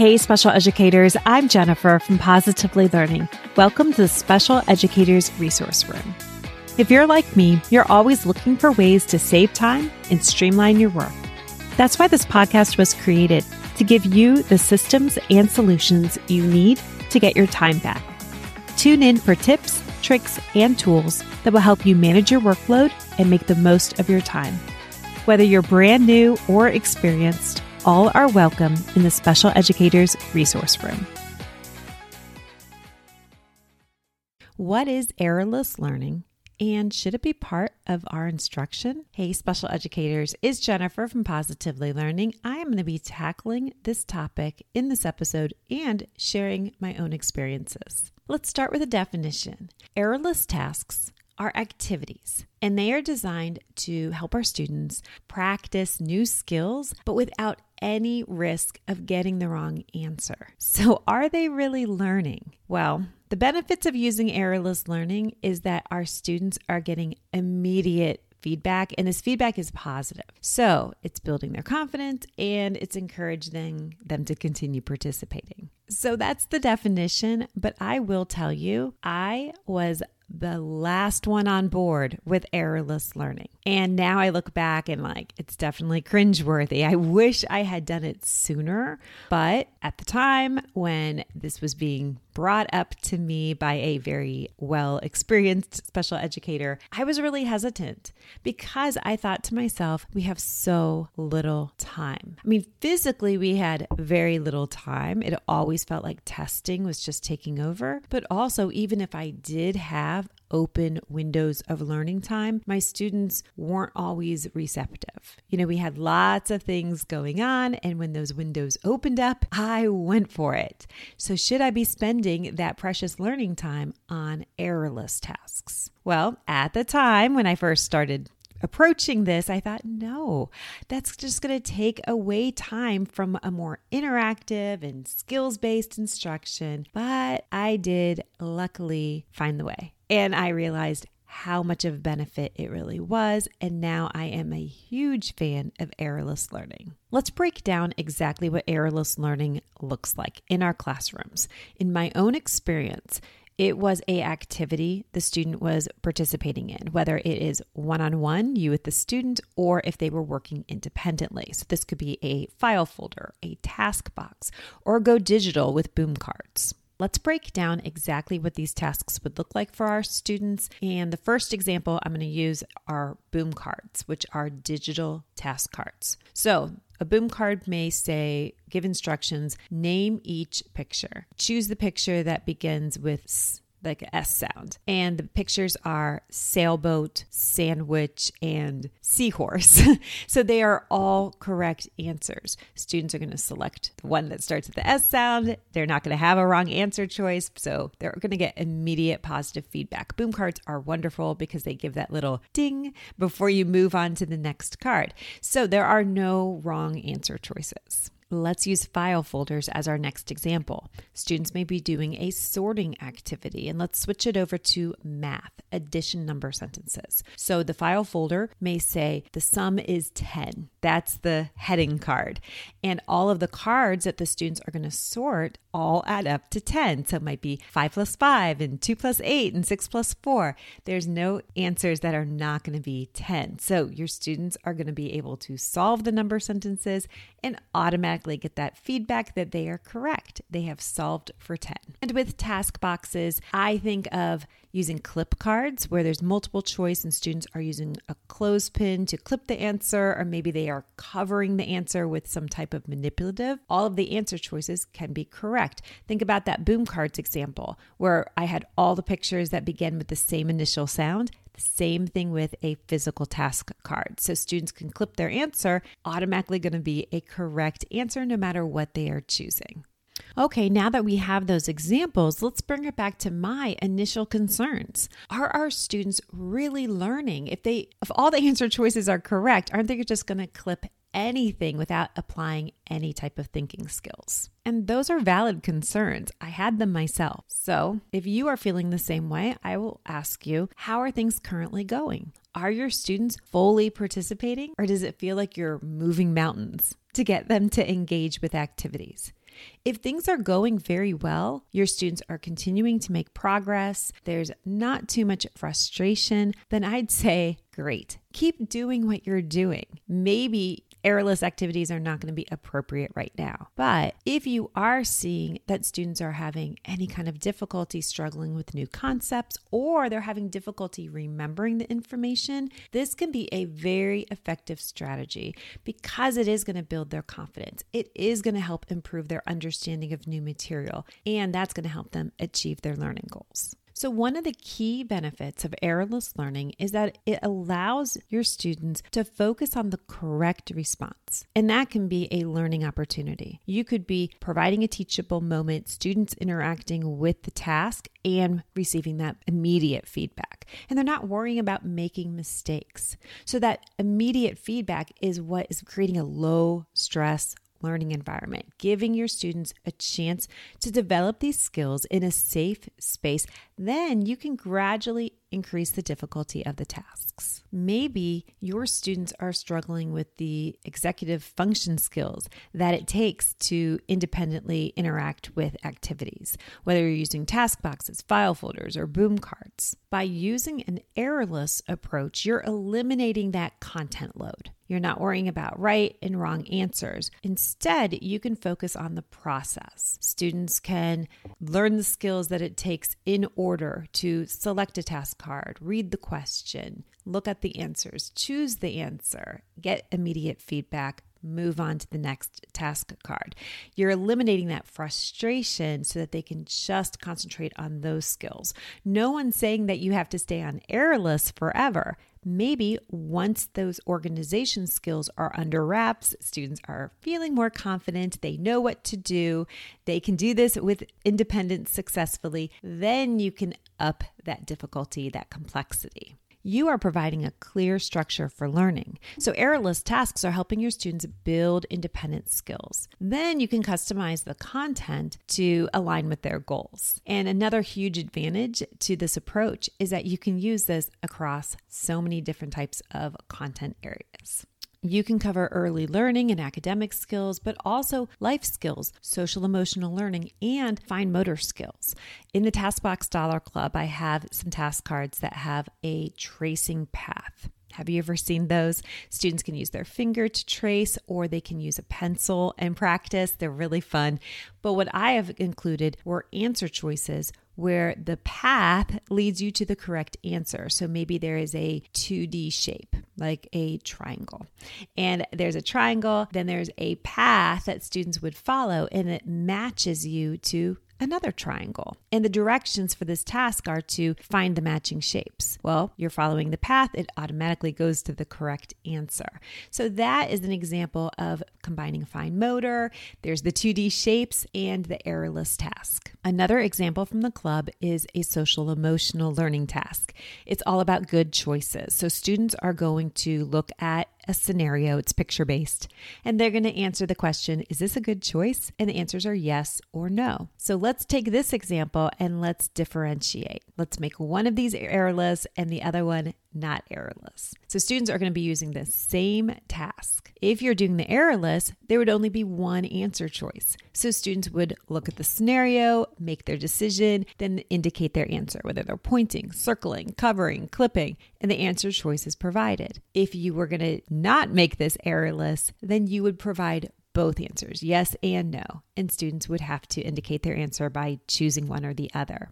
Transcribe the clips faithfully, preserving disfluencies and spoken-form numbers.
Hey, special educators, I'm Jennifer from Positively Learning. Welcome to the Special Educators Resource Room. If you're like me, you're always looking for ways to save time and streamline your work. That's why this podcast was created, to give you the systems and solutions you need to get your time back. Tune in for tips, tricks, and tools that will help you manage your workload and make the most of your time. Whether you're brand new or experienced, all are welcome in the Special Educators Resource Room. What is errorless learning? And should it be part of our instruction? Hey, special educators, it's Jennifer from Positively Learning. I am going to be tackling this topic in this episode and sharing my own experiences. Let's start with a definition. Errorless tasks are activities, and they are designed to help our students practice new skills, but without any risk of getting the wrong answer. So are they really learning? Well, the benefits of using errorless learning is that our students are getting immediate feedback, and this feedback is positive. So it's building their confidence and it's encouraging them to continue participating. So that's the definition, but I will tell you, I was the last one on board with errorless learning. And now I look back and like, it's definitely cringeworthy. I wish I had done it sooner, but at the time when this was being brought up to me by a very well-experienced special educator, I was really hesitant because I thought to myself, we have so little time. I mean, physically, we had very little time. It always felt like testing was just taking over. But also, even if I did have open windows of learning time, my students weren't always receptive. You know, we had lots of things going on, and when those windows opened up, I went for it. So should I be spending that precious learning time on errorless tasks? Well, at the time when I first started approaching this, I thought, no, that's just going to take away time from a more interactive and skills-based instruction. But I did luckily find the way. And I realized how much of a benefit it really was. And now I am a huge fan of errorless learning. Let's break down exactly what errorless learning looks like in our classrooms. In my own experience, it was an activity the student was participating in, whether it is one-on-one, you with the student, or if they were working independently. So this could be a file folder, a task box, or go digital with boom cards. Let's break down exactly what these tasks would look like for our students. And the first example I'm going to use are boom cards, which are digital task cards. So a boom card may say, give instructions, name each picture. Choose the picture that begins with S, like an S sound. And the pictures are sailboat, sandwich, and seahorse. So they are all correct answers. Students are going to select the one that starts with the S sound. They're not going to have a wrong answer choice. So they're going to get immediate positive feedback. Boom cards are wonderful because they give that little ding before you move on to the next card. So there are no wrong answer choices. Let's use file folders as our next example. Students may be doing a sorting activity, and let's switch it over to math, addition number sentences. So the file folder may say the sum is ten. That's the heading card. And all of the cards that the students are going to sort all add up to ten. So it might be five plus five and two plus eight and six plus four. There's no answers that are not going to be ten. So your students are going to be able to solve the number sentences and automatically get that feedback that they are correct. They have solved for ten. And with task boxes, I think of using clip cards where there's multiple choice and students are using a clothespin to clip the answer, or maybe they are covering the answer with some type of manipulative. All of the answer choices can be correct. Think about that boom cards example where I had all the pictures that begin with the same initial sound. The same thing with a physical task card. So students can clip their answer, automatically going to be a correct answer no matter what they are choosing. Okay, now that we have those examples, let's bring it back to my initial concerns. Are our students really learning? If they, if all the answer choices are correct, aren't they just going to clip anything without applying any type of thinking skills? And those are valid concerns. I had them myself. So if you are feeling the same way, I will ask you, how are things currently going? Are your students fully participating, or does it feel like you're moving mountains to get them to engage with activities? If things are going very well, your students are continuing to make progress, there's not too much frustration, then I'd say, great. Keep doing what you're doing. Maybe errorless activities are not going to be appropriate right now. But if you are seeing that students are having any kind of difficulty struggling with new concepts, or they're having difficulty remembering the information, this can be a very effective strategy because it is going to build their confidence. It is going to help improve their understanding of new material, and that's going to help them achieve their learning goals. So one of the key benefits of errorless learning is that it allows your students to focus on the correct response. And that can be a learning opportunity. You could be providing a teachable moment, students interacting with the task and receiving that immediate feedback. And they're not worrying about making mistakes. So that immediate feedback is what is creating a low stress learning environment, giving your students a chance to develop these skills in a safe space. Then you can gradually increase the difficulty of the tasks. Maybe your students are struggling with the executive function skills that it takes to independently interact with activities, whether you're using task boxes, file folders, or boom cards. By using an errorless approach, you're eliminating that content load. You're not worrying about right and wrong answers. Instead, you can focus on the process. Students can learn the skills that it takes in order to select a task card, read the question, look at the answers, choose the answer, get immediate feedback, move on to the next task card. You're eliminating that frustration so that they can just concentrate on those skills. No one's saying that you have to stay on errorless forever. Maybe once those organization skills are under wraps, students are feeling more confident, they know what to do, they can do this with independence successfully, then you can up that difficulty, that complexity. You are providing a clear structure for learning. So errorless tasks are helping your students build independent skills. Then you can customize the content to align with their goals. And another huge advantage to this approach is that you can use this across so many different types of content areas. You can cover early learning and academic skills, but also life skills, social emotional learning, and fine motor skills. In the Task Box Dollar Club, I have some task cards that have a tracing path. Have you ever seen those? Students can use their finger to trace, or they can use a pencil and practice. They're really fun. But what I have included were answer choices where the path leads you to the correct answer. So maybe there is a two D shape, like a triangle. And there's a triangle, then there's a path that students would follow, and it matches you to another triangle. And the directions for this task are to find the matching shapes. Well, you're following the path, it automatically goes to the correct answer. So that is an example of combining fine motor, there's the two D shapes, and the errorless task. Another example from the club is a social emotional learning task. It's all about good choices. So students are going to look at a scenario, it's picture-based, and they're going to answer the question, is this a good choice? And the answers are yes or no. So let's take this example and let's differentiate. Let's make one of these errorless and the other one not errorless. So students are going to be using the same task. If you're doing the errorless, there would only be one answer choice. So students would look at the scenario, make their decision, then indicate their answer, whether they're pointing, circling, covering, clipping, and the answer choice is provided. If you were going to not make this errorless, then you would provide both answers, yes and no, and students would have to indicate their answer by choosing one or the other.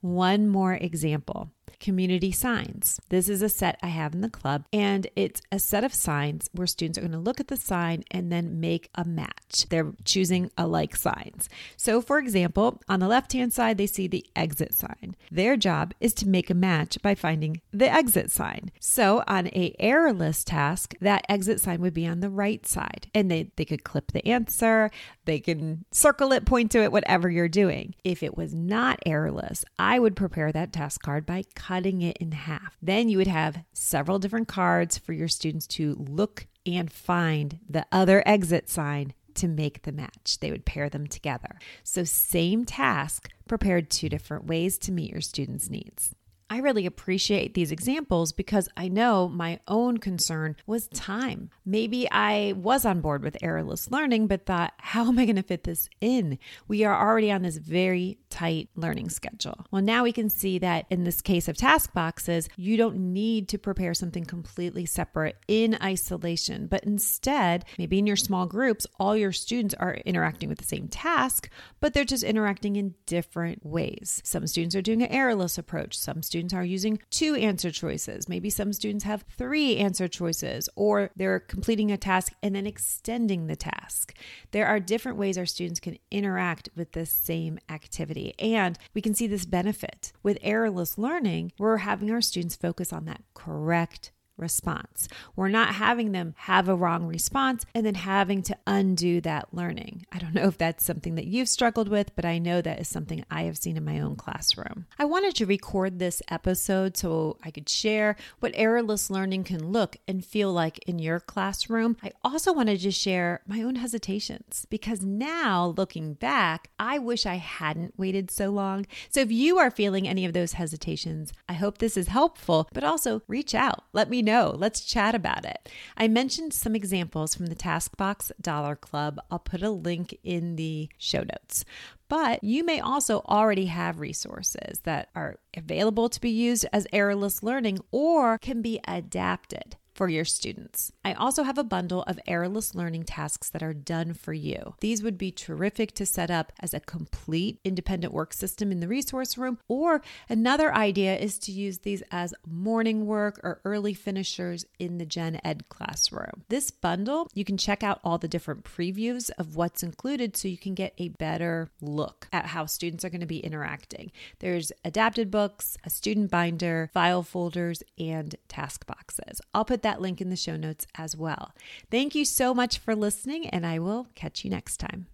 One more example, community signs. This is a set I have in the club, and it's a set of signs where students are going to look at the sign and then make a match. They're choosing alike signs. So for example, on the left-hand side, they see the exit sign. Their job is to make a match by finding the exit sign. So on a errorless task, that exit sign would be on the right side, and they, they could clip the answer, they can circle it, point to it, whatever you're doing. If it was not errorless, I would prepare that task card by cutting it in half. Then you would have several different cards for your students to look and find the other exit sign to make the match. They would pair them together. So same task prepared two different ways to meet your students' needs. I really appreciate these examples because I know my own concern was time. Maybe I was on board with errorless learning, but thought, how am I going to fit this in? We are already on this very tight learning schedule. Well, now we can see that in this case of task boxes, you don't need to prepare something completely separate in isolation, but instead, maybe in your small groups, all your students are interacting with the same task, but they're just interacting in different ways. Some students are doing an errorless approach. Some students Students are using two answer choices. Maybe some students have three answer choices, or they're completing a task and then extending the task. There are different ways our students can interact with the same activity, and we can see this benefit. With errorless learning, we're having our students focus on that correct response. We're not having them have a wrong response and then having to undo that learning. I don't know if that's something that you've struggled with, but I know that is something I have seen in my own classroom. I wanted to record this episode so I could share what errorless learning can look and feel like in your classroom. I also wanted to share my own hesitations because now looking back, I wish I hadn't waited so long. So if you are feeling any of those hesitations, I hope this is helpful, but also reach out. Let me know. Let's chat about it. I mentioned some examples from the Task Box Dollar Club. I'll put a link in the show notes. But you may also already have resources that are available to be used as errorless learning or can be adapted for your students. I also have a bundle of errorless learning tasks that are done for you. These would be terrific to set up as a complete independent work system in the resource room, or another idea is to use these as morning work or early finishers in the gen ed classroom. This bundle, you can check out all the different previews of what's included so you can get a better look at how students are going to be interacting. There's adapted books, a student binder, file folders, and task boxes. I'll put that link in the show notes as well. Thank you so much for listening, and I will catch you next time.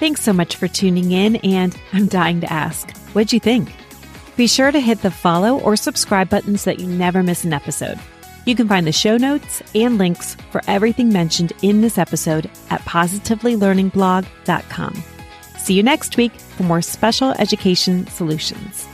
Thanks so much for tuning in, and I'm dying to ask, what'd you think? Be sure to hit the follow or subscribe buttons so that you never miss an episode. You can find the show notes and links for everything mentioned in this episode at positively learning blog dot com. See you next week for more special education solutions.